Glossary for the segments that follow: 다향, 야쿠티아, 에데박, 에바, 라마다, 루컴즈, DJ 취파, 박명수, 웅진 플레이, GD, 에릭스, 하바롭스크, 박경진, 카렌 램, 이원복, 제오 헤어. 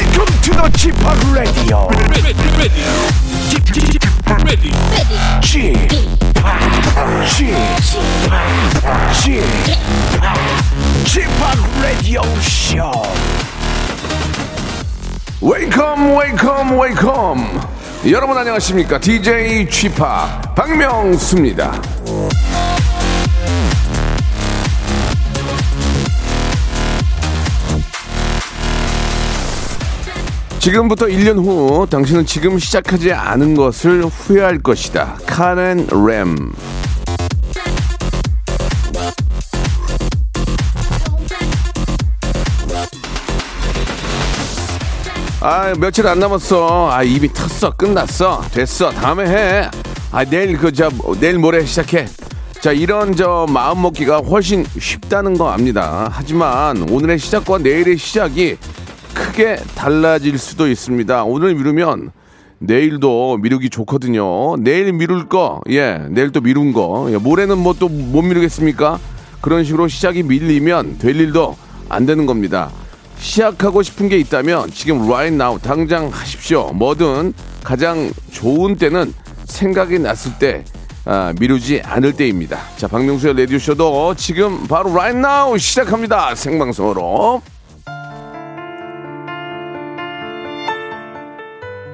Welcome to the 취파 Radio. 취파 Radio Show. Welcome, welcome, welcome. 여러분 안녕하십니까? DJ 취파 박명수입니다. 지금부터 1년 후 당신은 지금 시작하지 않은 것을 후회할 것이다. 카렌 램. 아, 며칠 안 남았어. 아, 이미 탔어. 끝났어. 됐어. 다음에 해. 아, 내일 내일 모레 시작해. 자, 이런 마음 먹기가 훨씬 쉽다는 거 압니다. 하지만 오늘의 시작과 내일의 시작이 크게 달라질 수도 있습니다. 오늘 미루면 내일도 미루기 좋거든요. 내일 미룰 거, 예, 내일 또 미룬 거, 예, 모레는 뭐 또 못 미루겠습니까? 그런 식으로 시작이 밀리면 될 일도 안 되는 겁니다. 시작하고 싶은 게 있다면 지금 right now 당장 하십시오. 뭐든 가장 좋은 때는 생각이 났을 때, 미루지 않을 때입니다. 자, 박명수의 라디오쇼도 지금 바로 right now 시작합니다. 생방송으로.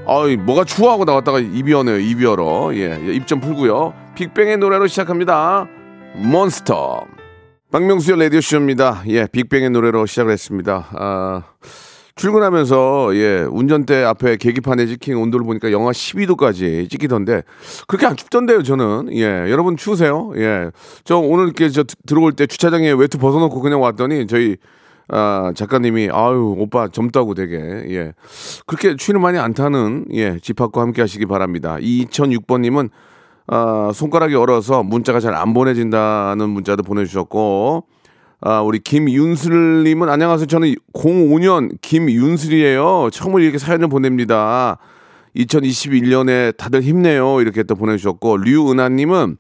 어이, 뭐가 추워하고 나왔다가 입이 어네요. 입이 얼어. 예, 입 좀 풀고요. 빅뱅의 노래로 시작합니다. 몬스터. 박명수의 라디오쇼입니다. 예, 빅뱅의 노래로 시작을 했습니다. 아, 출근하면서, 예, 운전대 앞에 계기판에 찍힌 온도를 보니까 영하 12도까지 찍히던데, 그렇게 안 춥던데요, 저는. 예, 여러분 추우세요? 예. 저 오늘 이렇게 들어올 때 주차장에 외투 벗어놓고 그냥 왔더니, 저희, 작가님이, 아유, 오빠 젊다고 되게, 예. 그렇게 추위를 많이 안 타는, 예, 집합과 함께 하시기 바랍니다. 2006번님은, 손가락이 얼어서 문자가 잘 안 보내진다는 문자도 보내주셨고, 우리 김윤슬님은, 안녕하세요. 저는 05년 김윤슬이에요. 처음으로 이렇게 사연을 보냅니다. 2021년에 다들 힘내요. 이렇게 또 보내주셨고, 류은하님은,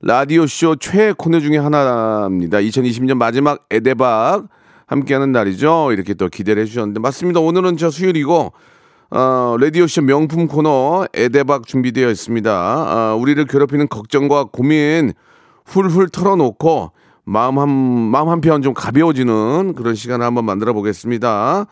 라디오쇼 최애 코너 중에 하나입니다. 2020년 마지막 에데박, 함께하는 날이죠. 이렇게 또 기대를 해주셨는데, 맞습니다. 오늘은 저 수요일이고, 라디오쇼 명품 코너 에데박 준비되어 있습니다. 우리를 괴롭히는 걱정과 고민 훌훌 털어놓고 마음 한 편 좀 가벼워지는 그런 시간을 한번 만들어 보겠습니다.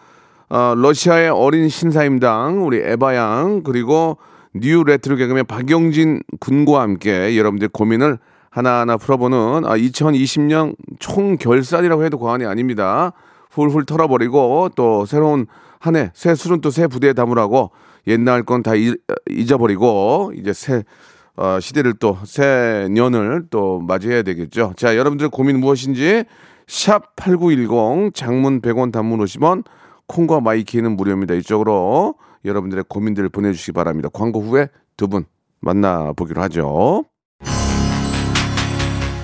러시아의 어린 신사임당 우리 에바 양, 그리고 뉴 레트로 개그맨 박경진 군과 함께 여러분들 고민을 하나하나 풀어보는, 2020년 총결산이라고 해도 과언이 아닙니다. 훌훌 털어버리고 또 새로운 한 해, 새 술은 또 새 부대에 담으라고 옛날 건 다 잊어버리고 이제 새 시대를 또 새 년을 또 맞이해야 되겠죠. 자, 여러분들의 고민 무엇인지 샵 8910 장문 100원 단문 50원 콩과 마이키는 무료입니다. 이쪽으로 여러분들의 고민들을 보내주시기 바랍니다. 광고 후에 두 분 만나보기로 하죠.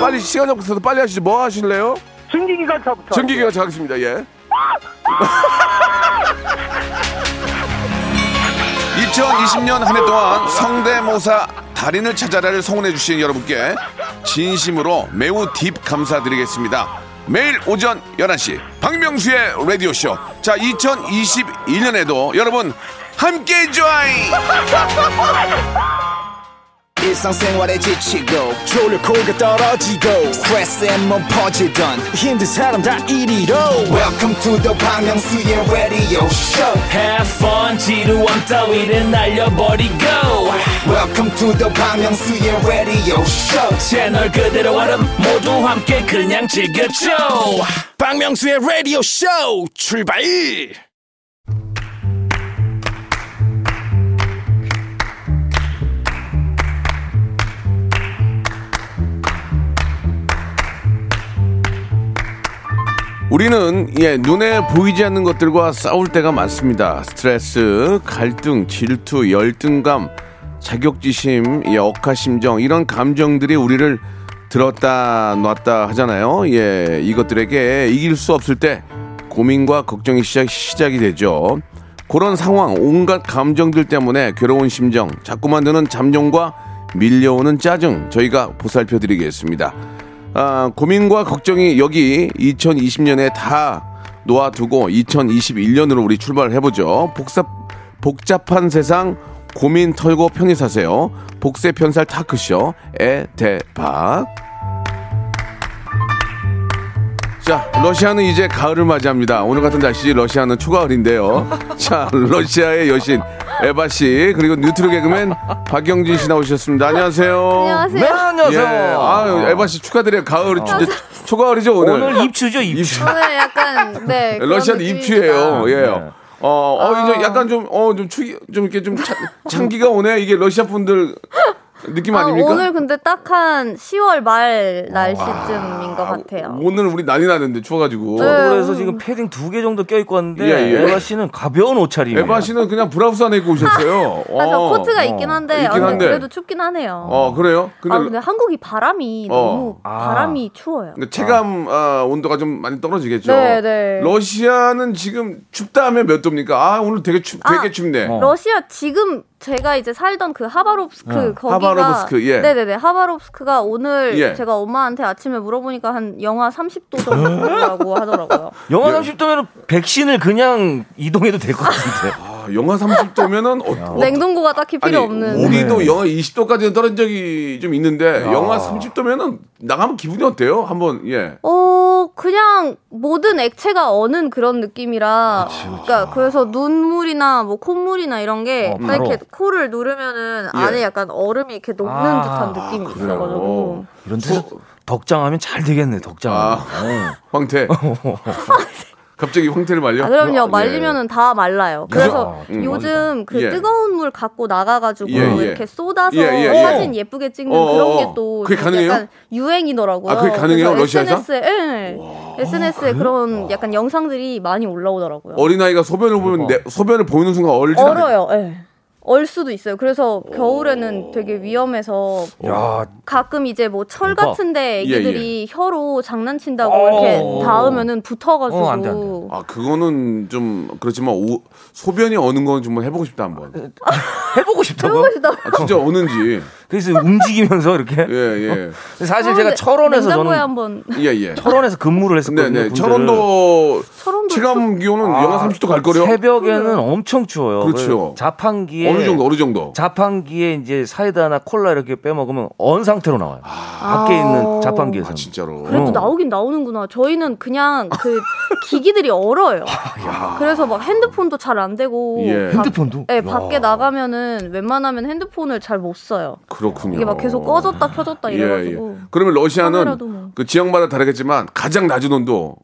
빨리 시간이 없어서 빨리 하시죠. 뭐 하실래요? 증기기관차부터. 증기기관차 하겠습니다. 예. 2020년 한 해 동안 성대모사 달인을 찾아라를 성원해 주신 여러분께 진심으로 매우 딥 감사드리겠습니다. 매일 오전 11시 박명수의 라디오쇼. 자, 2021년에도 여러분 함께 join. 일상생활에 지치고 졸려 코가 떨어지고 스트레스에 몸 퍼지던 힘든 사람 다 이리로. Welcome to the 박명수의 radio show. Have fun. 지루함 따위를 날려버리고 Welcome to the 박명수의 radio show. 채널 그대로 알음 모두 함께 그냥 즐겨줘. 박명수의 radio show 출발. 우리는 눈에 보이지 않는 것들과 싸울 때가 많습니다. 스트레스, 갈등, 질투, 열등감, 자격지심, 억하심정 이런 감정들이 우리를 들었다 놨다 하잖아요. 이것들에게 이길 수 없을 때 고민과 걱정이 시작이 되죠. 그런 상황, 온갖 감정들 때문에 괴로운 심정, 자꾸만 드는 잠정과 밀려오는 짜증 저희가 보살펴드리겠습니다. 고민과 걱정이 여기 2020년에 다 놓아두고 2021년으로 우리 출발을 해보죠. 복잡한 세상 고민 털고 편히 사세요. 복세 편살 타크쇼 에데박. 자, 러시아는 이제 가을을 맞이합니다. 오늘 같은 날씨 러시아는 초가을인데요. 자, 러시아의 여신 에바 씨 그리고 뉴트로 개그맨 박경진 씨 나오셨습니다. 안녕하세요. 안녕하세요. 네, 안녕하세요. 예. 에바 씨 축하드려요. 가을 초가을이죠 오늘. 오늘 입추죠 입추. 오늘 약간 네. 러시아는 입추예요. 예. 네. 이제 약간 창기가 오네. 이게 러시아 분들 느낌 아닙니까? 오늘 근데 딱 한 10월 말 날씨쯤인 것 같아요. 오늘 우리 난리 나는데 추워가지고. 네. 그래서 지금 패딩 2개 정도 껴입고 왔는데 에바 씨는 가벼운 옷차림. 에바 씨는 그냥 브라우스 안에 입고 오셨어요. 저 코트가 있긴 한데 그래도 춥긴 하네요. 그래요? 근데 한국이 바람이 너무 바람이 추워요. 그러니까 체감 온도가 좀 많이 떨어지겠죠. 네. 러시아는 지금 춥다 하면 몇 도입니까? 오늘 되게 춥네. 러시아 지금 제가 이제 살던 그 하바롭스크 거기가 하바롭스크 네네네 하바롭스크가 오늘 제가 엄마한테 아침에 물어보니까 한 영하 30도 정도라고 하더라고요. 영하 30도면 백신을 그냥 이동해도 될 것 같은데. 영하 30도면은 냉동고가 딱히 필요 없는. 우리도 영하 20도까지는 떨어진 적이 좀 있는데 영하 30도면은 나가면 기분이 어때요? 한번 그냥 모든 액체가 어는 그런 느낌이라. 그러니까 그래서 눈물이나 뭐 콧물이나 이런 게 이렇게 코를 누르면은 안에 약간 얼음이 이렇게 녹는 듯한 느낌이 있어가지고. 이런 데서 덕장하면 잘 되겠네. 덕장하면. 황태. 갑자기 황태를 말려? 그럼요. 말리면은 다 말라요. 그래서 요즘 뜨거운 물 갖고 나가가지고 이렇게 쏟아서 사진 예쁘게 찍는 그런 게 또 약간 유행이더라고요. 그게 가능해요? 러시아에서? SNS에 그런 약간 영상들이 많이 올라오더라고요. 어린아이가 소변을 보면 소변을 보이는 순간 얼어요. 얼 수도 있어요. 그래서 겨울에는 되게 위험해서 가끔 이제 뭐 철 같은데 애기들이 혀로 장난친다고 이렇게 닿으면은 붙어가지고. 안 돼. 그거는 좀 그렇지만 소변이 어는 건 정말 해보고 싶다 한번. 해보고 싶다고? 진짜 어는지. 그래서 움직이면서 이렇게. 사실 제가 철원에서 저는 철원에서 근무를 했었거든요. 네. 철원도 체감 기온은 영하 30도 갈 거래요. 새벽에는 엄청 추워요. 그렇죠. 자판기에 어느 정도. 자판기에 이제 사이다나 콜라 이렇게 빼 먹으면 언 상태로 나와요. 밖에 있는 자판기에서. 진짜로. 그래도 나오긴 나오는구나. 저희는 그냥 그 기기들이 얼어요. 그래서 막 핸드폰도 잘 안 되고. 핸드폰도? 네. 밖에 나가면은 웬만하면 핸드폰을 잘 못 써요. 그렇군요. 이게 막 계속 꺼졌다 켜졌다 이래가지고. 그러면 러시아는 뭐. 그 지역마다 다르겠지만 가장 낮은 온도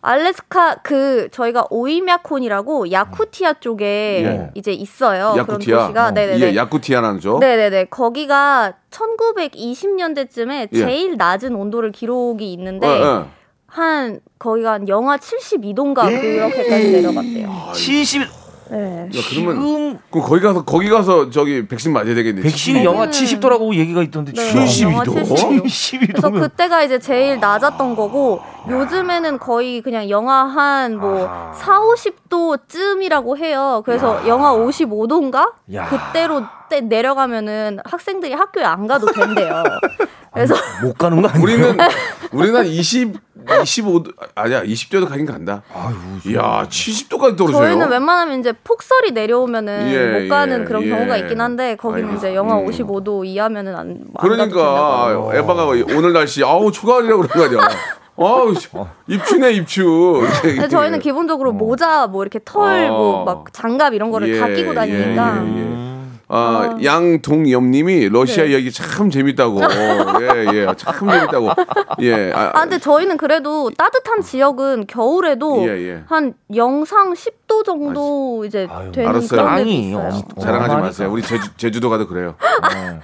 알래스카 그 저희가 오이미아콘이라고 야쿠티아 쪽에 이제 있어요. 야쿠티아. 그런 도시가 야쿠티아라는 쪽. 네네네. 거기가 1920년대쯤에 제일 낮은 온도를 기록이 있는데 거기가 한 영하 72도인가 그렇게까지 내려갔대요. 70. 네. 야, 그러면 거기 가서 저기 백신 맞아야 되겠네. 백신이 영하 70도라고 얘기가 있던데. 72도. 그래서 그때가 이제 제일 낮았던 거고 요즘에는 거의 그냥 영하 한 뭐 40~50도쯤이라고 해요. 그래서 영하 55도인가? 그때로 내려가면은 학생들이 학교에 안 가도 된대요. 그래서 못 가는 거 아니에요? 우리는 25도 아니야 20도도 가긴 간다. 이야 70도까지 떨어져요. 저희는 웬만하면 이제 폭설이 내려오면은 못 가는 그런 경우가 있긴 한데 거기는 이제 영하 55도 이하면은 안 그러니까 에바가 오늘 날씨 초가을이라고 그러는 거 아니야. 입추네. 근데 저희는 기본적으로 모자 뭐 이렇게 털 뭐 막 장갑 이런 거를 다 끼고 다니니까. 아, 양동엽님이 러시아 네. 이야기 참 재밌다고. 예, 참 재밌다고. 예. 아, 근데 저희는 그래도 따뜻한 지역은 겨울에도 한 영상 10도 정도 이제 되는. 알았어요. 아니, 자랑하지 마세요. 우리 제주도 가도 그래요.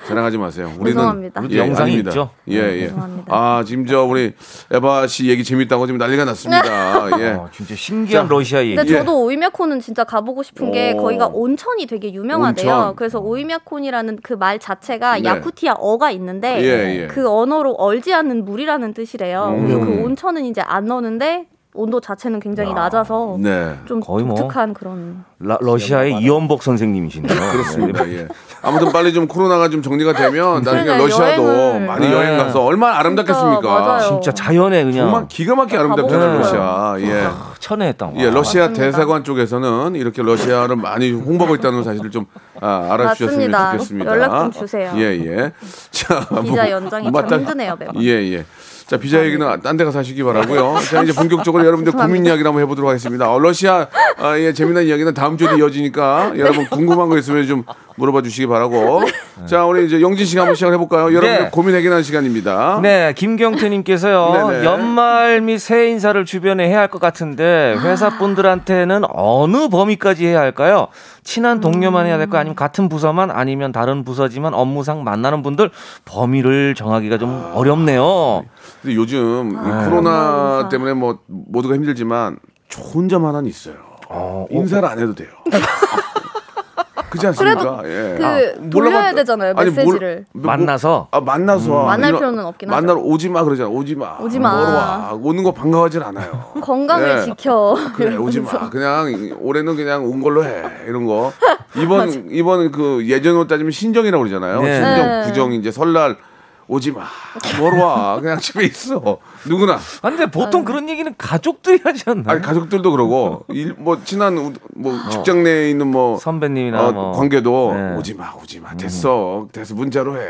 자랑하지 마세요. 우리는 예, 영상이 아닙니다. 있죠. 예. 아, 지금 저 우리 에바 씨 얘기 재밌다고 지금 난리가 났습니다. 예. 진짜 신기한 자, 러시아 얘기. 근데 저도 오이메코는 진짜 가보고 싶은 게 거기가 온천이 되게 유명하대요. 온천. 그래서 오이메콘이라는 그 말 자체가 네. 야쿠티아 어가 있는데 그 언어로 얼지 않는 물이라는 뜻이래요. 그리고 그 온천은 이제 안 넣는데 온도 자체는 굉장히 낮아서 좀 거의 독특한 뭐 그런 러시아의 이원복 선생님이시네요. 그렇습니다. 네. 예. 아무튼 빨리 좀 코로나가 좀 정리가 되면 나중에 러시아도 여행을 많이 여행 가서 얼마나 아름답겠습니까? 진짜, 진짜 자연에 그냥 정말 기가 막히게 아름답잖아요. 러시아. 예. 천혜의 땅. 예, 러시아 맞습니다. 대사관 쪽에서는 이렇게 러시아를 많이 홍보하고 있다는 사실을 좀 알아주셨으면 맞습니다. 좋겠습니다. 연락 좀 주세요. 예. 자, 비자 연장이 참 힘드네요, 매번. 예. 자, 비자 얘기는 딴 데 가서 하시기 바라고요. 자, 이제 본격적으로 여러분들 고민 이야기를 한번 해보도록 하겠습니다. 러시아의 재미난 이야기는 다음 주에도 이어지니까 여러분 궁금한 거 있으면 좀 물어봐 주시기 바라고. 자, 우리 이제 영진 씨가 한번 시작을 해볼까요? 여러분들 고민 해결하는 시간입니다. 네, 김경태님께서요. 연말 및 새해 인사를 주변에 해야 할 것 같은데 회사분들한테는 어느 범위까지 해야 할까요? 친한 동료만 해야 될까요? 아니면 같은 부서만 아니면 다른 부서지만 업무상 만나는 분들 범위를 정하기가 좀 어렵네요. 근데 요즘 코로나 때문에 뭐 모두가 힘들지만 좋은 점 하나는 있어요. 인사를 안 해도 돼요. 그렇지 않습니까? 예. 돌려야 되잖아요. 메시지를 만나서 만날 필요는 없긴 하죠. 만나러 오지마 그러잖아. 오지마. 와. 오는 거 반가워하진 않아요. 건강을 지켜. 그래 오지마. 그냥 올해는 그냥 온 걸로 해. 이런 거. 이번 그 예전으로 따지면 신정이라고 그러잖아요. 신정, 구정 이제 설날. 오지 마. 뭐로 와. 그냥 집에 있어. 누구나. 근데 보통 그런 얘기는 가족들이 하지 않나요? 아니, 가족들도 그러고, 뭐, 친한, 직장 내에 있는 뭐, 선배님이나 관계도 오지 마. 됐어. 문자로 해.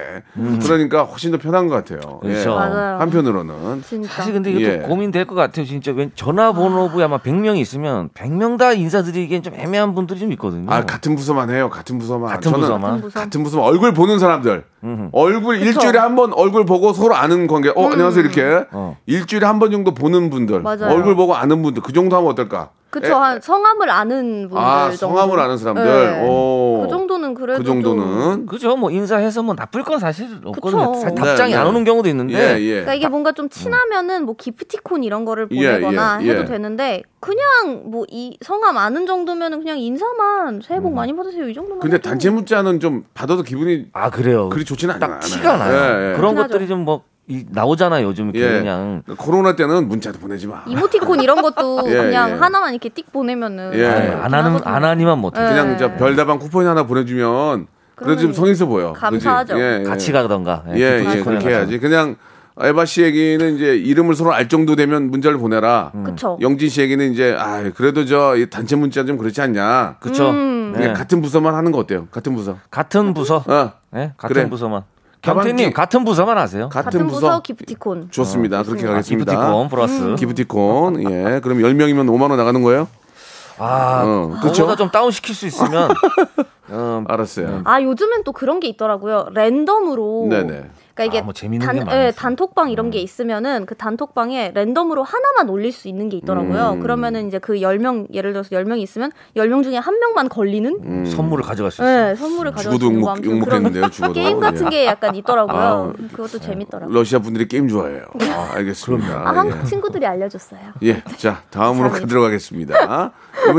그러니까 훨씬 더 편한 것 같아요. 그렇죠. 예. 맞아요. 한편으로는. 진짜. 사실 근데 이것도 고민될 것 같아요. 진짜. 전화번호부에 아마 100명이 있으면 100명 다 인사드리기엔 좀 애매한 분들이 좀 있거든요. 아, 같은 부서만 해요. 같은 부서만. 얼굴 보는 사람들. 얼굴 그쵸? 일주일에 한 번 얼굴 보고 서로 아는 관계. 안녕하세요 이렇게 일주일에 한 번 정도 보는 분들, 맞아요. 얼굴 보고 아는 분들 그 정도 하면 어떨까? 그쵸, 한 성함을 아는 분들. 성함을 아는 사람들. 오. 그 정도는 그래도. 그죠, 뭐 인사해서 뭐 나쁠 건 사실 없거든요. 사실 답장이 안 오는 경우도 있는데. 그러니까 이게 뭔가 좀 친하면은 뭐 기프티콘 이런 거를 보내거나 해도 되는데 그냥 뭐 이 성함 아는 정도면은 그냥 인사만 새해 복 많이 받으세요 이 정도만. 근데 단체 문자는 좀 받아도 기분이 그래요. 그리 좋지는 않아요. 딱 티가 나요. 그런 것들이 좀 뭐. 나오잖아요 요즘 그냥 코로나 때는 문자도 보내지 마. 이모티콘 이런 것도 그냥 하나만 이렇게 띡 보내면은 안 하니만 못해. 그냥 이제 별다방 쿠폰 하나 보내주면 그래도 좀 성의스 보여. 감사하죠. 같이 가던가. 그렇게 해야지. 그냥 에바 씨 얘기는 이제 이름을 서로 알 정도 되면 문자를 보내라. 그렇죠. 영진 씨 얘기는 이제 그래도 저 단체 문자 좀 그렇지 않냐. 그렇죠. 같은 부서만 하는 거 어때요? 같은 부서. 같은 부서만. 경태님 같은 부서만 하세요. 같은 부서 기프티콘. 좋습니다. 그렇게 가겠습니다. 기프티콘 플러스. 기프티콘. 예. 그럼 10명이면 5만 원 나가는 거예요? 그거보다 좀 다운 시킬 수 있으면. 알았어요. 요즘엔 또 그런 게 있더라고요. 랜덤으로. 네네. 그러니까 이게 뭐 단톡방 이런 게 있으면은 그 단톡방에 랜덤으로 하나만 올릴 수 있는 게 있더라고요. 그러면은 이제 그 10명 예를 들어서 10명이 있으면 10명 중에 한 명만 걸리는 선물을 가져갈 수 있어요. 네, 선물을 가져갈 수 있고 욕먹겠는데요, 죽어도. 게임 같은 게 약간 있더라고요. 그것도 재밌더라고요. 러시아 분들이 게임 좋아해요. 알겠습니다. 한국 친구들이 알려줬어요. 예, 자 다음으로 들어가겠습니다.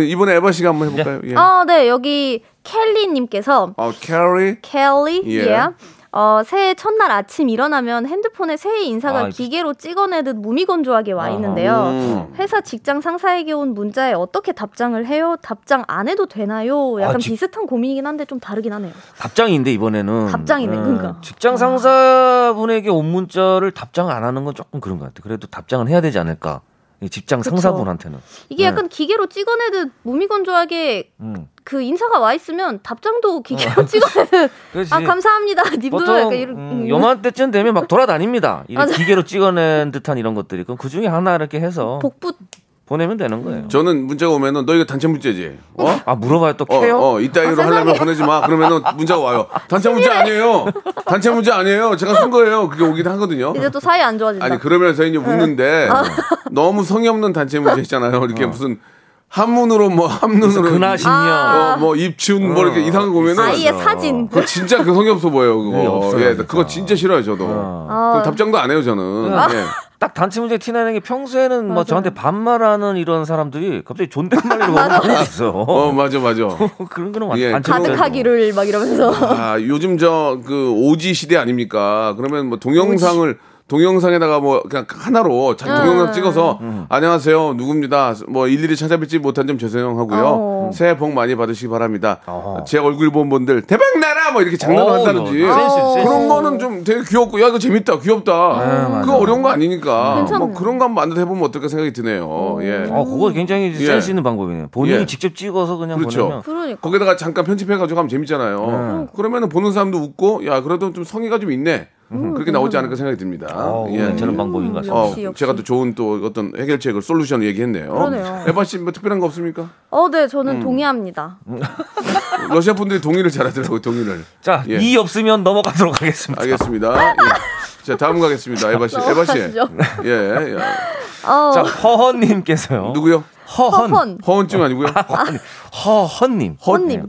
이번에 에바 씨가 한번 해볼까요? 예. 네, 여기 켈리님께서. 켈리. 예. 새해 첫날 아침 일어나면 핸드폰에 새해 인사가 기계로 찍어내듯 무미건조하게 와 있는데요. 회사 직장 상사에게 온 문자에 어떻게 답장을 해요? 답장 안 해도 되나요? 약간 비슷한 고민이긴 한데 좀 다르긴 하네요. 답장인데 이번에는. 답장이네. 그러니까. 직장 상사분에게 온 문자를 답장 안 하는 건 조금 그런 것 같아요. 그래도 답장은 해야 되지 않을까. 직장 상사분한테는. 이게 약간 기계로 찍어내듯 무미건조하게 그 인사가 와 있으면 답장도 기계로 찍어내는. 감사합니다. 님도 약간 이런. 요맘때쯤 되면 막 돌아다닙니다. 기계로 찍어낸 듯한 이런 것들이. 그럼 그 중에 하나 이렇게 해서. 복붙. 보내면 되는 거예요. 저는 문자가 오면은 너 이거 단체 문자지? 어? 아 물어봐요 또 캐요? 이따위로 하려면 보내지 마. 그러면은 문자가 와요. 단체 문자 아니에요. 단체 문자 아니에요. 제가 쓴 거예요. 그게 오기도 하거든요. 이제 또 사이 안 좋아진다. 아니 그러면서 이제 웃는데 너무 성의 없는 단체 문자 있잖아요. 이렇게 무슨 한문으로 뭐 한문으로 그나신이야 뭐 입춘 뭐 이렇게 이상한 거 보면은 아이의 사진 그거 진짜 그 성의 없어 보여요 그거. 예, 그거 진짜 싫어요 저도. 답장도 안 해요 저는. 예. 딱 단체 문제 티나는 게 평소에는 맞아. 뭐 저한테 반말하는 이런 사람들이 갑자기 존댓말로 하고 있어. 맞아. 그런 거는 완전 예, 가득하기를 막 이러면서. 아 요즘 저 그 오지 시대 아닙니까? 그러면 뭐 동영상을 오지. 동영상에다가 뭐 그냥 하나로 동영상 찍어서 안녕하세요 누굽니다 뭐 일일이 찾아뵙지 못한 점 죄송하고요 새해 복 많이 받으시기 바랍니다 제 얼굴 본 분들 대박 나라 뭐 이렇게 장난을 한다든지 그런 거는 좀 되게 귀엽고 야 이거 재밌다 귀엽다 그거 어려운 거 아니니까 괜찮네. 뭐 그런 거 한번 만들어 해보면 어떨까 생각이 드네요 예. 그거 굉장히 센스 있는 방법이네요 본인이 직접 찍어서 그냥 그렇죠. 보내면 그러니까. 거기다가 잠깐 편집해가지고 하면 재밌잖아요 그러면은 보는 사람도 웃고 야 그래도 좀 성의가 좀 있네 그렇게 나오지 않을까 생각이 듭니다. 괜찮은 방법인 것 같습니다. 역시. 제가 또 좋은 또 어떤 해결책을 솔루션을 얘기했네요. 그러네요. 에바 씨 뭐 특별한 거 없습니까? 네, 저는 동의합니다. 러시아 분들이 동의를 잘하더라고요. 동의를. 자, 예. 이 없으면 넘어가도록 하겠습니다. 알겠습니다. 예. 자, 다음 가겠습니다. 에바 씨, 에바 씨. 예. 자, 허헌님께서요. 누구요? 허헌. 허헌증 아니고요. 허헌님. 허헌님.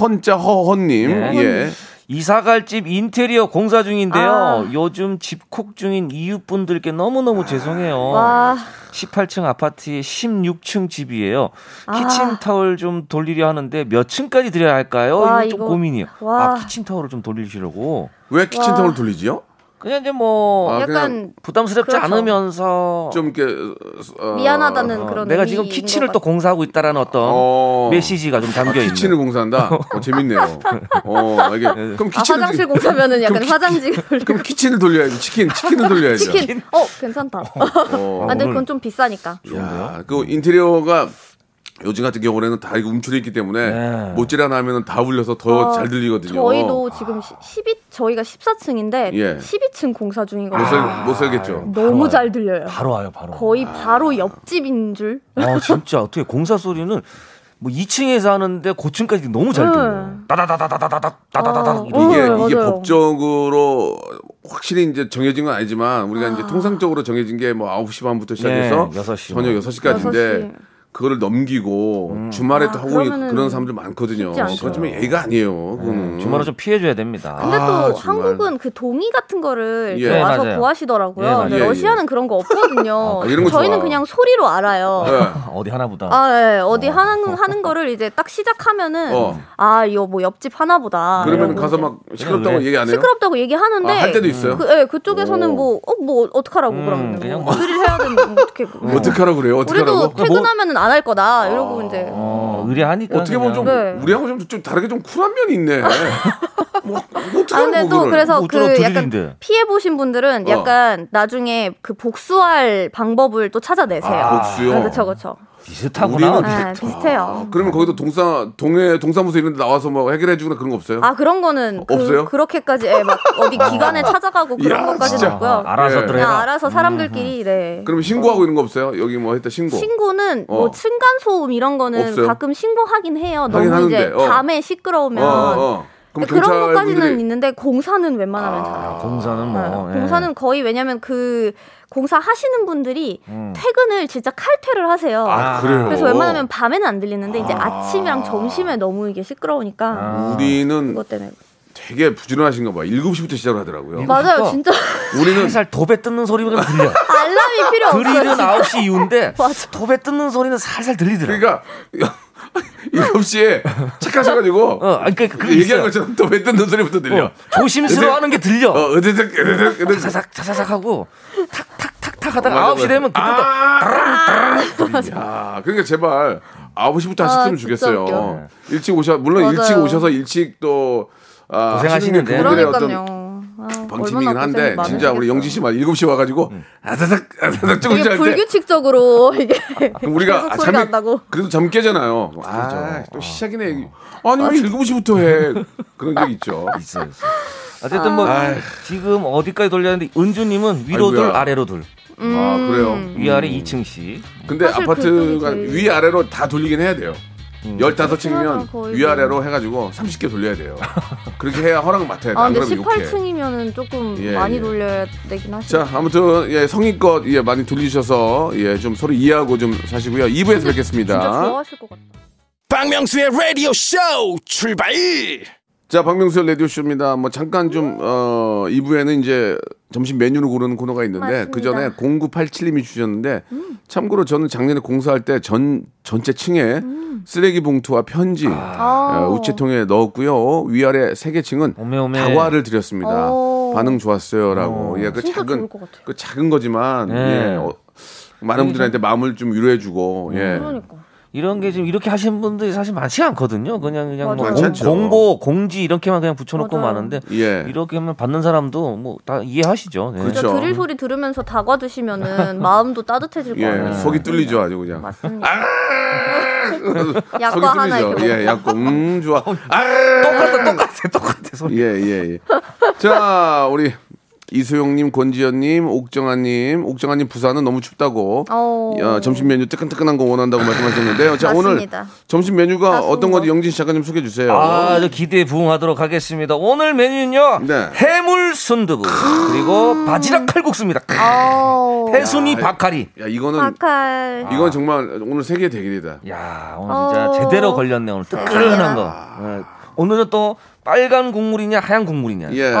헌자 허헌님. 예. 이사갈 집 인테리어 공사 중인데요. 요즘 집콕 중인 이웃분들께 너무너무 죄송해요. 18층 아파트의 16층 집이에요. 키친타월 좀 돌리려 하는데 몇 층까지 드려야 할까요? 이거 고민이에요. 키친타월을 좀 돌리시려고. 왜 키친타월 돌리지요? 그냥 이제 뭐 약간 부담스럽지 그렇죠. 않으면서 좀 이렇게 미안하다는 그런 내가 지금 키친을 또 공사하고 있다라는 어떤 메시지가 좀 담겨 있는. 키친을 공사한다. 재밌네요. 이게 그럼 키친을 화장실 공사면은 약간 화장지. 그럼 키친을 돌려야지. 치킨을 돌려야지. 치킨. 괜찮다. 근데 그건 좀 비싸니까. 야, 그 인테리어가 요즘 같은 경우에는 다 이거 움츠려 있기 때문에 모찌라 나면은 다 울려서 더 잘 들리거든요. 저희도 지금 저희가 14층인데 12층 공사 중이거든요. 못 살겠죠. 너무 와요. 잘 들려요. 바로 와요. 거의 바로 옆집인 줄. 진짜 어떻게 공사 소리는 뭐 2층에서 하는데 고층까지 너무 잘 들려요. 따다다다다다다다다다 이게 법적으로 확실히 이제 정해진 건 아니지만 우리가 이제 통상적으로 정해진 게 뭐 9시 반부터 시작해서 6시 저녁 6시까지인데 그거를 넘기고 주말에 또 하고 그런 사람들 많거든요. 그건 좀 예의가 아니에요. 그거는. 주말은 좀 피해줘야 됩니다. 근데 또 한국은 그 동의 같은 거를 와서 구하시더라고요. 예, 러시아는 그런 거 없거든요. 저희는 좋아. 그냥 소리로 알아요. 어디 하나보다. 어디 하는 거를 이제 딱 시작하면은 이거 뭐 옆집 하나보다. 그러면 가서 막 시끄럽다고 얘기 안 해요? 시끄럽다고 얘기하는데 할 때도 있어요. 그쪽에서는 뭐 어떡하라고 그러면 그냥 뭐 소리를 해야 되는데 어떡하라고 그래요? 우리도 퇴근하면은 안 할 거다 이러고 이제 의뢰하니까 어떻게 보면 좀 우리하고 좀 다르게 좀 쿨한 면이 있네. 근데 또 그래서 그 약간 피해 보신 분들은 약간 나중에 그 복수할 방법을 또 찾아내세요. 복수요. 그렇죠. 비슷하구나. 비슷해요. 그러면 거기도 동사무소 이런 데 나와서 뭐 해결해 주거나 그런 거 없어요? 그런 거는 없어요? 그렇게까지 막 어디 기관에 찾아가고 그런 것까지는 없고요. 알아서 들어가. 알아서 사람들끼리. 네. 그럼 신고하고 이런 거 없어요? 여기 뭐 했다 신고. 신고는 뭐 층간소음 이런 거는 없어요? 가끔 신고하긴 해요. 너무 하는데. 이제 밤에 시끄러우면. 그런 것까지는 있는데 공사는 웬만하면 잘해요. 공사는 공사는 거의 왜냐면 그 공사 하시는 분들이 퇴근을 진짜 칼퇴를 하세요. 그래요? 그래서 웬만하면 밤에는 안 들리는데 이제 아침이랑 점심에 너무 이게 시끄러우니까 우리는 그것 때문에. 되게 부지런하신가 봐. 7시부터 시작을 하더라고요. 맞아요, 진짜. 우리는 살살 도배 뜯는 소리가 들려. 알람이 필요 없어요. 그릴은 9시 이후인데 도배 뜯는 소리는 살살 들리더라고요. 그러니까 7시에 착하셔가지고 그러니까 얘기한 것처럼 또 뱉던 소리부터 들려. 조심스러워하는 게 들려. 사삭 하고 탁탁탁탁 하다가 9시 되면 그때도. 그러니까 제발 9시부터 하셨으면 좋겠어요. 일찍 오셔 물론 일찍 오셔서 일찍 또 고생하시는데 그분들의 어떤 방침이긴 한데 진짜 우리 영지 씨 말 7시 와가지고 아다닥 조금 잘 때 불규칙적으로 이게 우리가 소리가 난다고 그래도 잠 깨잖아요. 또 시작이네. 아니면 7시부터 해 그런 적 있죠. 있어요. 어쨌든 뭐 지금 어디까지 돌렸는데 은주님은 위로 둘 아래로 둘. 아 그래요. 위아래 2층씩. 근데 아파트가 위아래로 다 돌리긴 해야 돼요. 15층이면 위아래로 해가지고 30개 돌려야 돼요. 그렇게 해야 허락을 맡아야 돼요. 아, 근데 18층이면은 조금 많이 돌려야 되긴 하시죠. 자, 아무튼 예, 성의껏 예, 많이 돌리셔서 예, 좀 서로 이해하고 좀 사시고요. 2부에서 뵙겠습니다. 진짜 좋아하실 것 같다. 박명수의 라디오 쇼 출발! 자, 박명수의 라디오 쇼입니다. 뭐 잠깐 좀 2부에는 이제 점심 메뉴를 고르는 코너가 있는데 그 전에 0987님이 주셨는데 참고로 저는 작년에 공사할 때 전체 층에 쓰레기 봉투와 편지 우체통에 넣었고요. 위아래 3개 층은 다과를 드렸습니다. 반응 좋았어요라고. 예, 그 작은 그 작은 거지만 네. 예, 많은 분들한테 마음을 좀 위로해주고. 예. 그러니까. 이런 게 지금 이렇게 하시는 분들이 사실 많지 않거든요. 그냥 뭐 공고, 공지 이렇게만 그냥 붙여놓고 맞아요. 많은데 예. 이렇게 하면 받는 사람도 뭐 다 이해하시죠. 예. 그렇죠. 드릴 소리 들으면서 다과 드시면은 마음도 따뜻해질 거 아니에요. 예. 속이 뚫리죠, 아주 그냥. 맞습니다. 약과 하나 이거. 예, 약과. 좋아. 똑같아 소리. 예. 자, 우리. 이소영님, 권지연님, 옥정아님 부산은 너무 춥다고 야, 점심 메뉴 뜨끈뜨끈한 거 원한다고 말씀하셨는데요. 자, 오늘 점심 메뉴가 맞습니다. 어떤 건지 영진 씨 작가님 소개해 주세요. 아, 저 기대에 부응하도록 하겠습니다. 오늘 메뉴는요, 네. 해물 순두부 그리고 바지락 칼국수입니다. 해순이 박칼이. 야, 이거는 박칼. 이건 정말 오늘 세계 대결이다. 야, 오늘 진짜 제대로 걸렸네. 오늘 뜨끈한 거. 네. 오늘은 또 빨간 국물이냐 하얀 국물이냐. 예.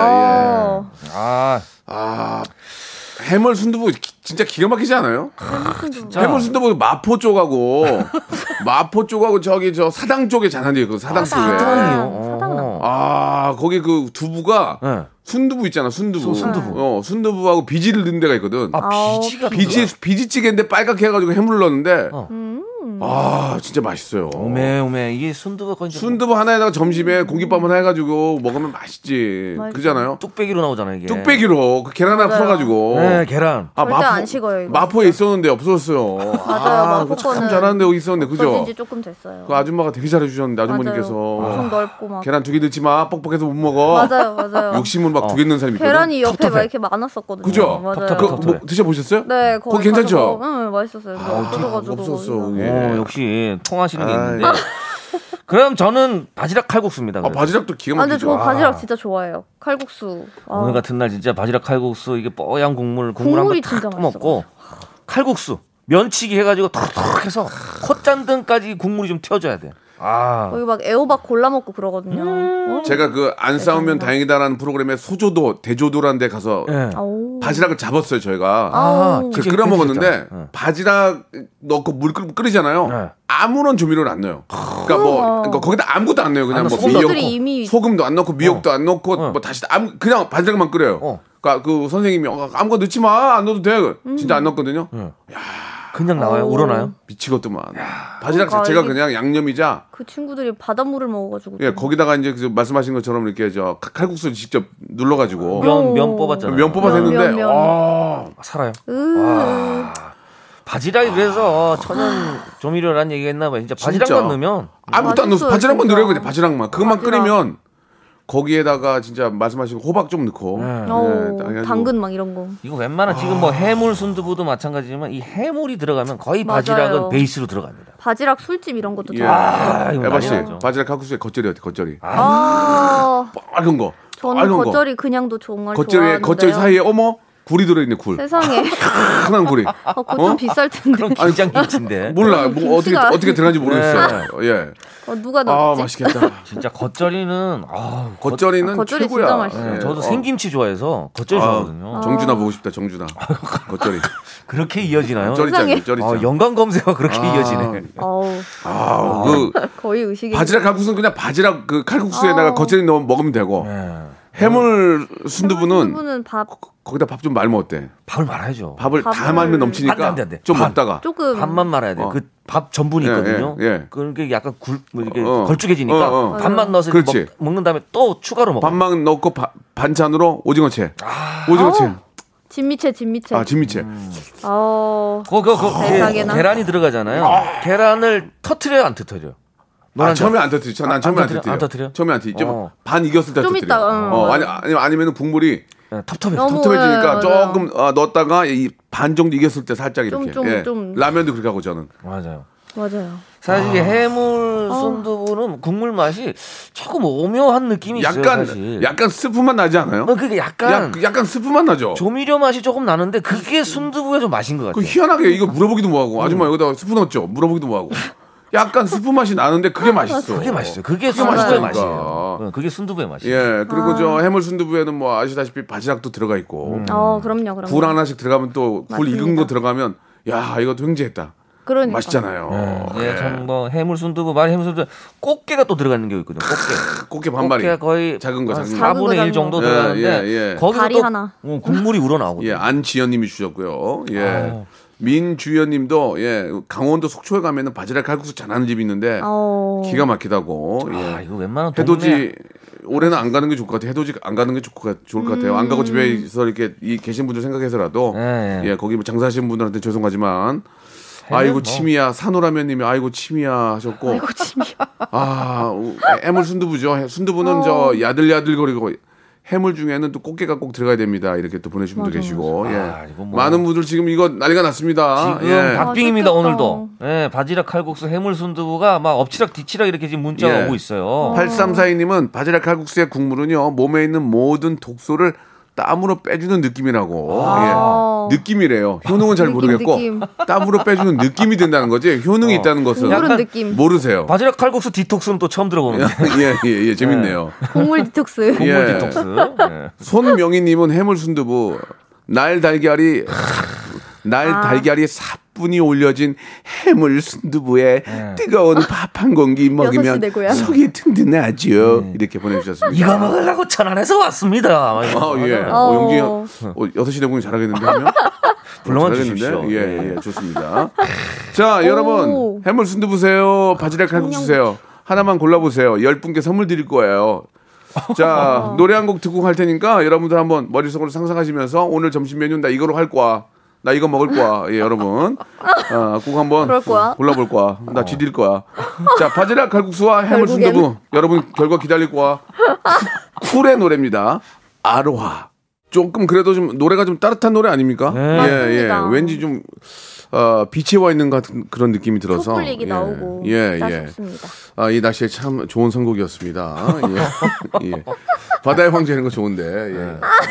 해물 순두부 진짜 기가 막히지 않아요? 해물 순두부 마포 쪽하고 저기 저 사당 쪽에 잘한데 그 사당 쪽에. 사당이요. 아, 거기 그 두부가 네. 순두부 있잖아. 순두부. 순두부하고 비지를 넣는 데가 있거든. 아, 비지가 비지찌개인데 빨갛게 해 가지고 해물을 넣는데 아, 진짜 맛있어요. 오메. 이게 순두부 하나에다가 점심에 고깃밥 하나 해가지고 먹으면 맛있지. 그잖아요. 뚝배기로 나오잖아요, 이게. 뚝배기로. 그 계란 하나 풀어가지고. 네, 계란. 아, 절대 안 식어요, 이거. 마포에 있었는데 없어졌어요. 맞아요, 마포 거는. 참 잘하는데 여기 있었는데, 그죠? 없어진 지 조금 됐어요. 그 아줌마가 되게 잘해주셨는데, 아주머니께서. 엄청 넓고 막. 계란 2개 넣지 마, 뻑뻑해서 못 먹어. 맞아요. 욕심은 막 2개 넣는 사람이 있거든. 계란이 옆에 텁텁해. 막 이렇게 많았었거든요. 그죠? 맞아요. 뭐 드셔보셨어요? 네, 거기 괜찮죠? 응, 맛있었어요. 없어졌어. 역시 통하시는 게 있는데. 그럼 저는 바지락 칼국수입니다. 아, 바지락도 기가 막히죠. 근데 저 바지락 진짜 좋아해요. 칼국수. 오늘 같은 날 진짜 바지락 칼국수 이게 뽀얀 국물 한 번 탁 먹고 칼국수 면치기 해가지고 탁탁 해서 콧잔등까지 국물이 좀 튀어줘야 돼. 여기 막 애호박 골라 먹고 그러거든요. 제가 그 안 싸우면 다행이다라는 프로그램에 소조도 대조도라는 데 가서 바지락을 잡았어요. 저희가 끓여 먹었는데 바지락 넣고 물 끓이잖아요. 아무런 조미료를 안 넣어요. 그러니까 그러니까 거기다 아무것도 안 넣어요. 그냥 뭐 미역, 소금도 안 넣고 미역도 안 넣고 뭐 다시 그냥 바지락만 끓여요. 그러니까 그 선생님이 아무것도 넣지 마, 안 넣어도 돼. 진짜 안 넣었거든요. 야. 그냥 나와요? 우러나요? 미치겠더만. 바지락 자체가 그냥 양념이자. 그 친구들이 바닷물을 먹어가지고. 예, 거기다가 이제 말씀하신 것처럼 이렇게 저 칼국수를 직접 눌러가지고. 면 뽑았잖아요. 면 뽑아냈는데. 살아요. 바지락이 그래서 천연 조미료라는 얘기가 있나봐요. 진짜 바지락만 넣으면. 아무것도 안 넣었어. 바지락만 넣으라고 그냥 바지락만. 그것만 끓이면. 거기에다가 진짜 말씀하신 호박 좀 넣고 당근 막 이런 거. 이거 웬만한 지금 뭐 해물 순두부도 마찬가지지만 이 해물이 들어가면 거의 맞아요. 바지락은 베이스로 들어갑니다. 바지락 술집 이런 것도 들어가요. 에바 씨, 바지락 칼국수의 겉절이 어때? 겉절이. 빨간 거. 저는 겉절이 그냥도 정말 좋아하는데요. 겉절이 사이에 굴이 들어있네. 굴. 세상에. 큰한 굴이. 그거 좀 비쌀 텐데. 아니, 김치인데. 몰라. 뭐 어떻게 들어간지 모르겠어요. 예. 누가 넣었지? 아, 맛있겠다. 진짜 겉절이는 겉절이 최고야. 진짜 맛있어요. 예. 저도 생김치 좋아해서 겉절이 좋아하거든요. 정준아 보고 싶다. 정준아. 겉절이. 그렇게 이어지나요? 겉절이. 연관 검색어 그렇게 이어지네. 거의 의식이. 바지락 칼국수는 그냥 바지락 그 칼국수에다가 겉절이 넣으면 먹으면 되고. 해물 순두부는 거기다 밥 좀 말면 어때? 밥을 말아야죠. 밥을 다 말면 넘치니까 좀 먹다가 조금 밥만 말아야 돼. 그 밥 전분이 있거든요. 그게 약간 이렇게 걸쭉해지니까 밥만 넣어서 먹는 다음에 또 추가로 먹어. 밥만 넣고 반찬으로 오징어채. 오징어채. 진미채. 아, 진미채. 계란이 들어가잖아요. 계란을 터트려요, 안 터트려요? 처음에 안 터뜨려. 난 처음에 안 터뜨려. 처음에 안 터뜨려. 반 익었을 때 터뜨려. 아니면 국물이 네, 텁텁해지니까 조금 넣었다가 이 반 정도 익었을 때 살짝 이렇게 좀. 라면도 그렇게 하고 저는 맞아요. 사실 해물 순두부는 국물 맛이 조금 오묘한 느낌이 약간, 있어요. 약간 스프만 나지 않아요? 그게 약간 스프만 나죠. 조미료 맛이 조금 나는데 그게 순두부의 좀 맛인 것 같아요. 희한하게 이거 물어보기도 뭐하고 아줌마 여기다가 스프 넣었죠? 물어보기도 뭐하고 약간 스프 맛이 나는데 그게 맛있어. 그게 순두부의 맛이에요. 그게 순두부의 맛이에요. 예, 그리고 저 해물 순두부에는 뭐 아시다시피 바지락도 들어가 있고. 그럼요. 굴 하나씩 들어가면 또 굴 익은 거 들어가면 야 이것도 횡재했다. 그러니까. 맛있잖아요. 네. 예, 참 뭐 해물 순두부, 말이 해물 순두부 꽃게가 또 들어가는 게 있거든요. 꽃게 반 마리. 거의 작은 거 4분의 1 정도 들어가는데 예. 거기서 또 하나. 국물이 우러나오거든요. 예, 안지연님이 주셨고요. 예. 아유. 민주연님도 예 강원도 속초에 가면은 바지락 칼국수 잘하는 집이 있는데 기가 막히다고. 아 예. 이거 웬만한 해돋이 올해는 안 가는 게 좋을 것 같아요. 해돋이 안 가는 게 좋을 것 같아요. 안 가고 집에서 이렇게 계신 분들 생각해서라도 예 거기 뭐 장사하시는 분들한테 죄송하지만 아이고 뭐. 침이야 산호라면님이 아이고 침이야 하셨고. 아이고 침이야. 아 해물 순두부죠. 순두부는 저 야들야들거리고. 해물 중에는 또 꽃게가 꼭 들어가야 됩니다. 이렇게 또 보내주신 분도 계시고 예. 많은 분들 지금 이거 난리가 났습니다. 지금 예. 박빙입니다. 오늘도 예, 바지락 칼국수 해물 순두부가 막 엎치락 뒤치락 이렇게 지금 문자가 오고 있어요. 8342님은 바지락 칼국수의 국물은요 몸에 있는 모든 독소를 땀으로 빼주는 느낌이라고. 예. 느낌이래요. 효능은 잘 모르겠고 땀으로 빼주는 느낌이 된다는 거지 효능이 있다는 것은 약간 모르세요. 바지락 칼국수 디톡스는 또 처음 들어보는데. 예, 재밌네요. 국물 디톡스. 예. 손명희님은 해물 순두부 날 달걀이 사뿐히 올려진 해물 순두부에 뜨거운 밥 한 공기 먹이면 속이 든든하죠. 이렇게 보내주셨습니다. 이거 먹으려고 천안에서 왔습니다. 예. 용기 6시 대공이 잘하겠는데 하면? 불러만 주십시오. 예, 좋습니다. 자, 여러분 해물 순두부세요? 바지락 칼국수세요? 하나만 골라보세요. 10분께 선물 드릴 거예요. 자, 노래 한 곡 듣고 갈 테니까 여러분들 한번 머릿속으로 상상하시면서 오늘 점심 메뉴는 나 이거로 할 거야. 나 이거 먹을 거야. 예, 여러분. 꼭 한번 골라볼 거야. 나 지릴 거야. 자, 바지락 칼국수와 해물 순두부. 여러분 결과 기다릴 거야. 쿨의 노래입니다. 아로하. 조금 그래도 좀 노래가 좀 따뜻한 노래 아닙니까? 예. 왠지 좀 빛이 와 있는 같은 그런 느낌이 들어서 촛불 얘기 나오고 좋습니다. 이 날씨에 참 좋은 선곡이었습니다. 예. 바다의 황제 이런 거 좋은데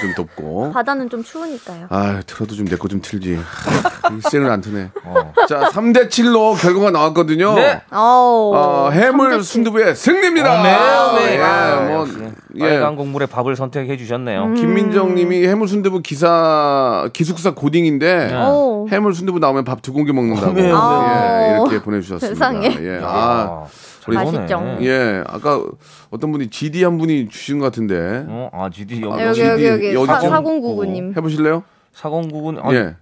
좀 덥고 바다는 좀 추우니까요. 틀어도 좀 내 거 좀 틀지. 일생을 안 트네. 자, 3대7로 결과가 나왔거든요. 네. 해물 순두부의 승리입니다. 빨간 국물에 밥을 선택해 주셨네요. 김민정님이 해물 순두부 기숙사 고딩인데 해물 순두부 나오면 밥 2공기 먹는다고. 이렇게 보내주셨습니다. 세상에. 맛있죠. 예, 아까 어떤 분이 GD 한 분이 주신 것 같은데. GD 여기 4099님. 해보실래요? 4099님.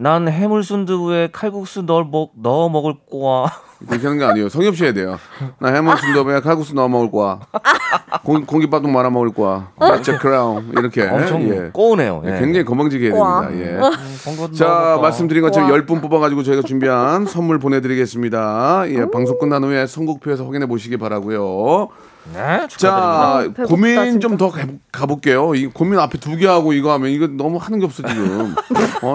난 해물 순두부에 칼국수 넣어 먹을 거야. 그렇게 하는 거 아니에요. 성엽씨 해야 돼요. 나 해물 순두부에 칼국수 넣어 먹을 거야. 공기밥도 말아 먹을 거야. 제 크라운 이렇게. 엄청 꼬우네요. 굉장히 건방지게 해야 됩니다. 자, 말씀드린 것처럼 10분 뽑아가지고 저희가 준비한 선물 보내드리겠습니다. 방송 끝난 후에 선곡표에서 확인해 보시기 바라고요. 네, 자, 배고프다, 고민 좀 더 가볼게요. 이 고민 앞에 2개 하고 이거 하면 이거 너무 하는 게 없어 지금.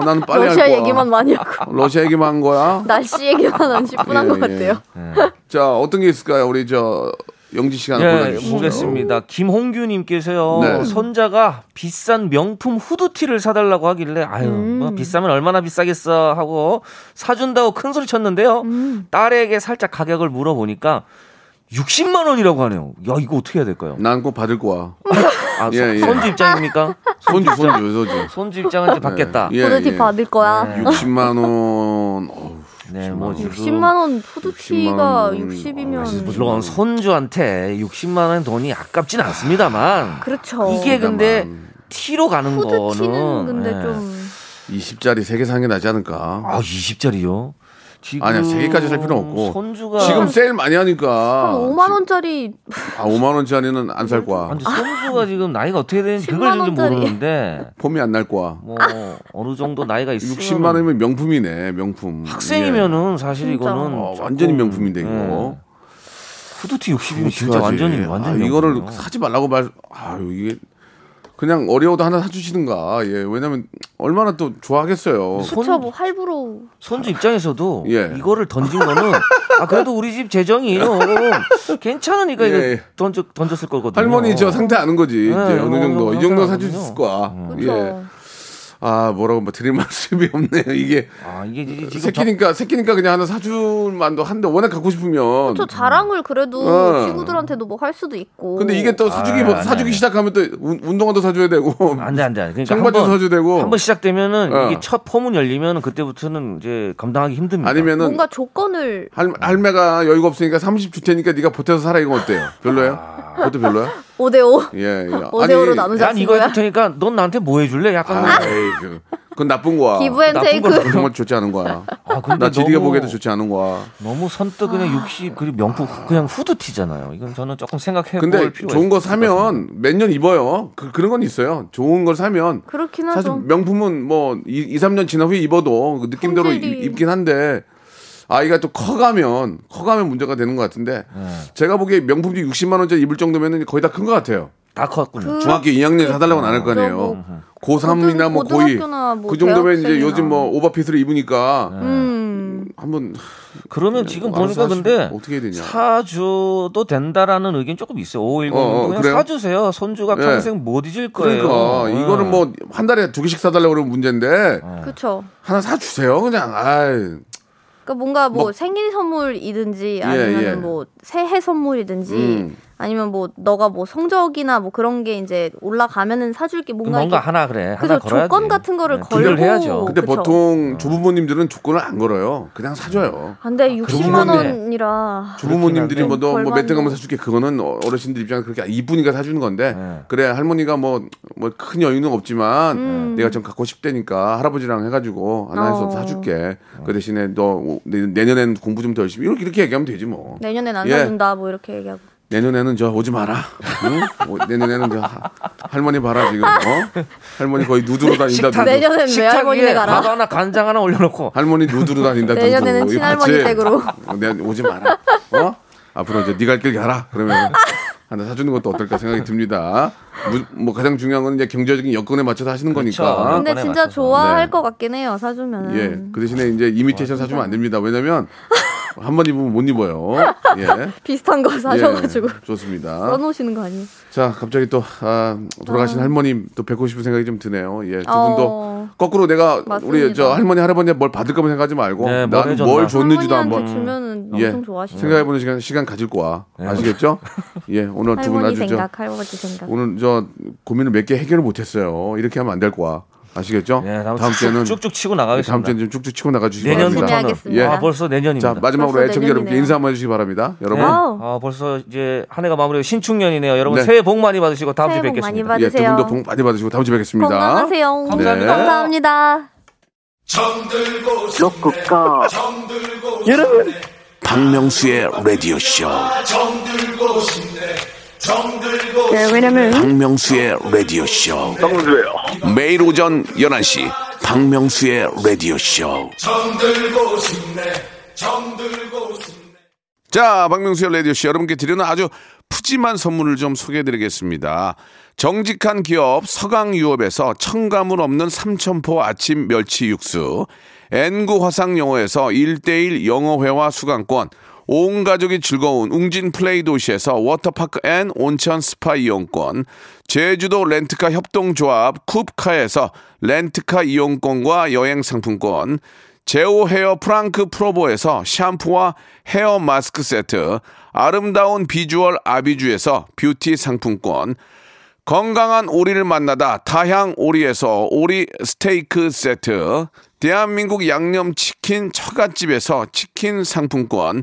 나는 빨리 할 거야. 러시아 얘기만 많이 하고. 러시아 얘기만 한 거야. 날씨 얘기만 한 10분 한 것 같아요. 자, 어떤 게 있을까요? 우리 저 영지 시간 보내주시죠. 보겠습니다. 김홍규님께서요. 손자가 비싼 명품 후드티를 사달라고 하길래 뭐 비싸면 얼마나 비싸겠어 하고 사준다고 큰 소리 쳤는데요. 딸에게 살짝 가격을 물어보니까 60만 원이라고 하네요. 야, 이거 어떻게 해야 될까요? 난 꼭 받을 거야. 손주 입장입니까? 손주 입장한테 받겠다. 후드티 받을 거야. 60만 원. 60만 원 후드티가 60이면 물론 손주한테 60만 원 돈이 아깝진 않습니다만. 그렇죠. 이게 근데 티로 가는 거는 후드티는 근데 좀 20짜리 3개 사는 게 나지 않을까? 20짜리요? 아니야, 3개까지 살 필요는 없고 손주가 지금 세일 많이 하니까 5만원짜리 5만원짜리는 안 살 거야. 아니, 손주가 지금 나이가 어떻게 되는지 그걸 지금 모르는데 폼이 안 날 거야. 뭐 어느 정도 나이가 있으면 60만원이면 명품이네. 명품 학생이면은 사실 이거는 완전히 명품인데 이거 후드티 60이면 진짜 완전히 명품. 이거를 사지 말라고 이게 그냥 어려워도 하나 사주시든가. 예, 왜냐면 얼마나 또 좋아하겠어요. 그쵸, 뭐 할부로. 손주 입장에서도 예. 이거를 던진 거는 아 그래도 우리 집 재정이 괜찮으니까 예. 이거 던졌을 거거든요. 할머니 저 상태 아는 거지. 네, 이제 어느 정도 이 정도 사주셨을 거야. 예. 아 뭐라고 뭐 드릴 말씀이 없네요. 이게 아 이게 새끼니까 그냥 하나 사줄 만도 한데 워낙 갖고 싶으면 그쵸 자랑을 그래도 친구들한테도 뭐 할 수도 있고. 근데 이게 또 사주기 시작하면 또 운동화도 사줘야 되고 안돼 그러니까 청바지도 사줘야 되고 한번 시작되면은 이게 첫 포문 열리면은 그때부터는 이제 감당하기 힘듭니다. 아니면은 뭔가 조건을 할매가 여유가 없으니까 30주 테니까 네가 보태서 살아 이거 어때요? 별로예요? 그것도 별로야? 5대5? 예, 예. 5대5로 나누자. 난 이거 해줄 테니까 넌 나한테 뭐 해줄래? 약간. 아, 에이, 그건 나쁜 거야. 기브 앤 테이크. 정말 좋지 않은 거야. 아, 근데 나 GD가 보기에도 좋지 않은 거야. 너무 선뜻 그냥 60, 그리고 명품, 그냥 후드티잖아요. 이건 저는 조금 생각해볼 필요가 있어요. 근데 좋은 거 사면 몇 년 입어요. 그런 건 있어요. 좋은 걸 사면. 그렇긴 하죠. 사실 명품은 뭐 2, 3년 지난 후에 입어도 그 느낌대로 입긴 한데. 아이가 또 커가면 문제가 되는 것 같은데 제가 보기에 명품이 60만 원짜리 입을 정도면 거의 다 큰 것 같아요. 다 컸군요. 중학교 2학년 사달라고는 안 할 거 아니에요. 고3이나 뭐 고2 뭐 그 정도면 이제 요즘 뭐 오버핏으로 입으니까 한번 그러면 지금 보니까 근데 어떻게 해야 되냐. 사줘도 된다라는 의견 조금 있어요. 510 그냥 그래요? 사주세요. 손주가 평생 못 잊을 거예요. 그러니까 이거는 뭐 한 달에 2개씩 사달라고 그러면 문제인데 그렇죠. 하나 사주세요. 그냥 아이. 그러니까 뭔가 뭐 생일 선물이든지 아니면 뭐 새해 선물이든지 아니면 뭐 너가 뭐 성적이나 뭐 그런 게 이제 올라가면은 사줄게 뭔가 하나 그래. 그래서 조건 같은 거를 걸고 해야죠. 근데 그쵸? 보통 주부모님들은 조건을 안 걸어요. 그냥 사줘요. 근데 60만 원이라 주부모님들이 뭐 몇 등 한번 사줄게 그거는 어르신들 입장에서 그렇게 이쁘니까 사주는 건데 그래 할머니가 뭐 큰 여유는 없지만 내가 좀 갖고 싶다니까 할아버지랑 해가지고 하나 해서 사줄게. 그 대신에 너 내년엔 공부 좀 더 열심히 이렇게 얘기하면 되지 뭐. 내년엔 안 사준다 뭐 이렇게 얘기하고. 내년에는 저 오지 마라. 응? 내년에는 저 할머니 봐라 지금. 어? 할머니 거의 누드로 다닌다. 내년에는 외할머니네 가라. 밥 하나 간장 하나 올려놓고. 할머니 누드로 다닌다. 내년에는 친할머니 댁으로. 오지 마라. 어? 앞으로 이제 네가 할 길 가라. 그러면 하나 사주는 것도 어떨까 생각이 듭니다. 뭐 가장 중요한 건 이제 경제적인 여건에 맞춰서 하시는 거니까. 근데 진짜 맞춰서. 좋아할 것 같긴 해요. 사주면. 예. 그 대신에 이제 이미테이션 사주면 안 됩니다. 왜냐면. 한번 입으면 못 입어요. 예. 비슷한 거 사셔가지고. 예, 좋습니다. 써놓으시는 거 아니에요? 자, 갑자기 또 돌아가신 할머님 또 뵙고 싶은 생각이 좀 드네요. 예, 두 분도 거꾸로 내가 맞습니다. 우리 저 할머니 할아버지 뭘 받을 거면 생각하지 말고 네, 나는 뭘 줬는지도 한번 주면은 엄청 좋아하시죠. 생각해보는 시간 가질 거야. 네. 아시겠죠? 예, 오늘 두 분 아주 할아버지 생각. 오늘 저 고민을 몇 개 해결을 못했어요. 이렇게 하면 안 될 거야. 아시겠죠? 네, 다음 주에는 쭉쭉 치고 나가겠습니다. 다음 주에는 쭉쭉 치고 나가주시기 바랍니다. 예. 아, 벌써 내년입니다. 자, 마지막으로 애청자 여러분께 인사 한번 해주시기 바랍니다. 여러분. 아, 벌써 이제 한 해가 마무리되고 신축년이네요. 여러분 새해 복 많이 받으시고 다음 주에 뵙겠습니다. 예, 두 분도 복 많이 받으시고 다음 주에 뵙겠습니다. 건강하세요. 감사합니다. 네. 감사합니다. 정들고 여러분 박명수의 라디오 쇼. 네, 왜냐면 박명수의 라디오 쇼. 매일 오전 11시 박명수의 라디오 쇼. 자, 박명수의 라디오 쇼 여러분께 드리는 아주 푸짐한 선물을 좀 소개해드리겠습니다. 정직한 기업 서강유업에서 첨가물 없는 삼천포 아침 멸치 육수, N9 화상영어에서 1:1 영어회화 수강권. 온 가족이 즐거운 웅진 플레이 도시에서 워터파크 앤 온천 스파 이용권, 제주도 렌트카 협동조합 쿱카에서 렌트카 이용권과 여행 상품권, 제오 헤어 프랑크 프로보에서 샴푸와 헤어 마스크 세트, 아름다운 비주얼 아비주에서 뷰티 상품권, 건강한 오리를 만나다 다향 오리에서 오리 스테이크 세트, 대한민국 양념치킨 처갓집에서 치킨 상품권,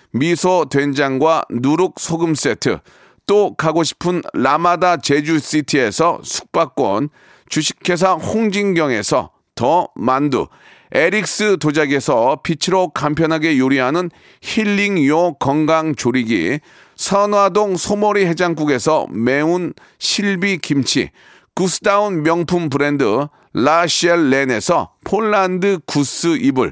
미소 된장과 누룩 소금 세트, 또 가고 싶은 라마다 제주시티에서 숙박권, 주식회사 홍진경에서 더 만두, 에릭스 도자기에서 빛으로 간편하게 요리하는 힐링요 건강조리기, 선화동 소머리 해장국에서 매운 실비김치, 구스다운 명품 브랜드 라쉘렌에서 폴란드 구스 이불,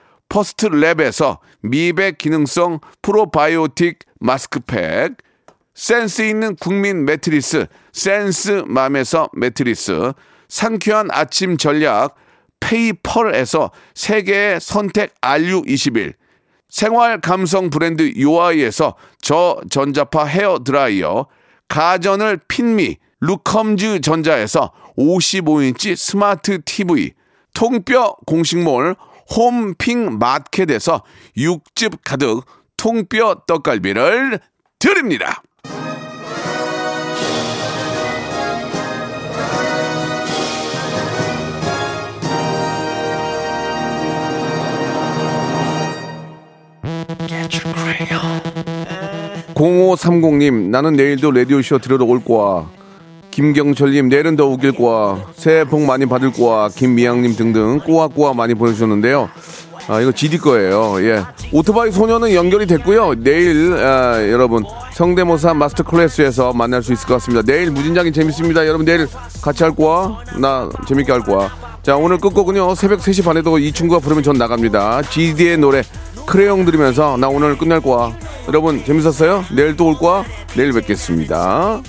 퍼스트랩에서 미백 기능성 프로바이오틱 마스크팩, 센스 있는 국민 매트리스 센스맘에서 매트리스, 상쾌한 아침 전략 페이펄에서 세계의 선택 RU21, 생활 감성 브랜드 요아이에서 저전자파 헤어드라이어, 가전을 핀미 루컴즈 전자에서 55인치 스마트 TV, 통뼈 공식몰 홈핑 마켓에서 육즙 가득 통뼈 떡갈비를 드립니다. Get your crayon. 0530님, 나는 내일도 라디오쇼 들으러 올 거야. 김경철님, 내일은 더 웃길 거야. 새해 복 많이 받을 거야. 김미양님 등등 꼬아꼬아 많이 보내주셨는데요. 아, 이거 GD 거예요. 예. 오토바이 소녀는 연결이 됐고요. 내일, 아, 여러분, 성대모사 마스터 클래스에서 만날 수 있을 것 같습니다. 내일 무진장이 재밌습니다. 여러분, 내일 같이 할 거야. 나 재밌게 할 거야. 자, 오늘 끝곡은요. 새벽 3시 반에도 이 친구가 부르면 전 나갑니다. GD의 노래, 크레용 들으면서 나 오늘 끝날 거야. 여러분, 재밌었어요? 내일 또 올 거야. 내일 뵙겠습니다.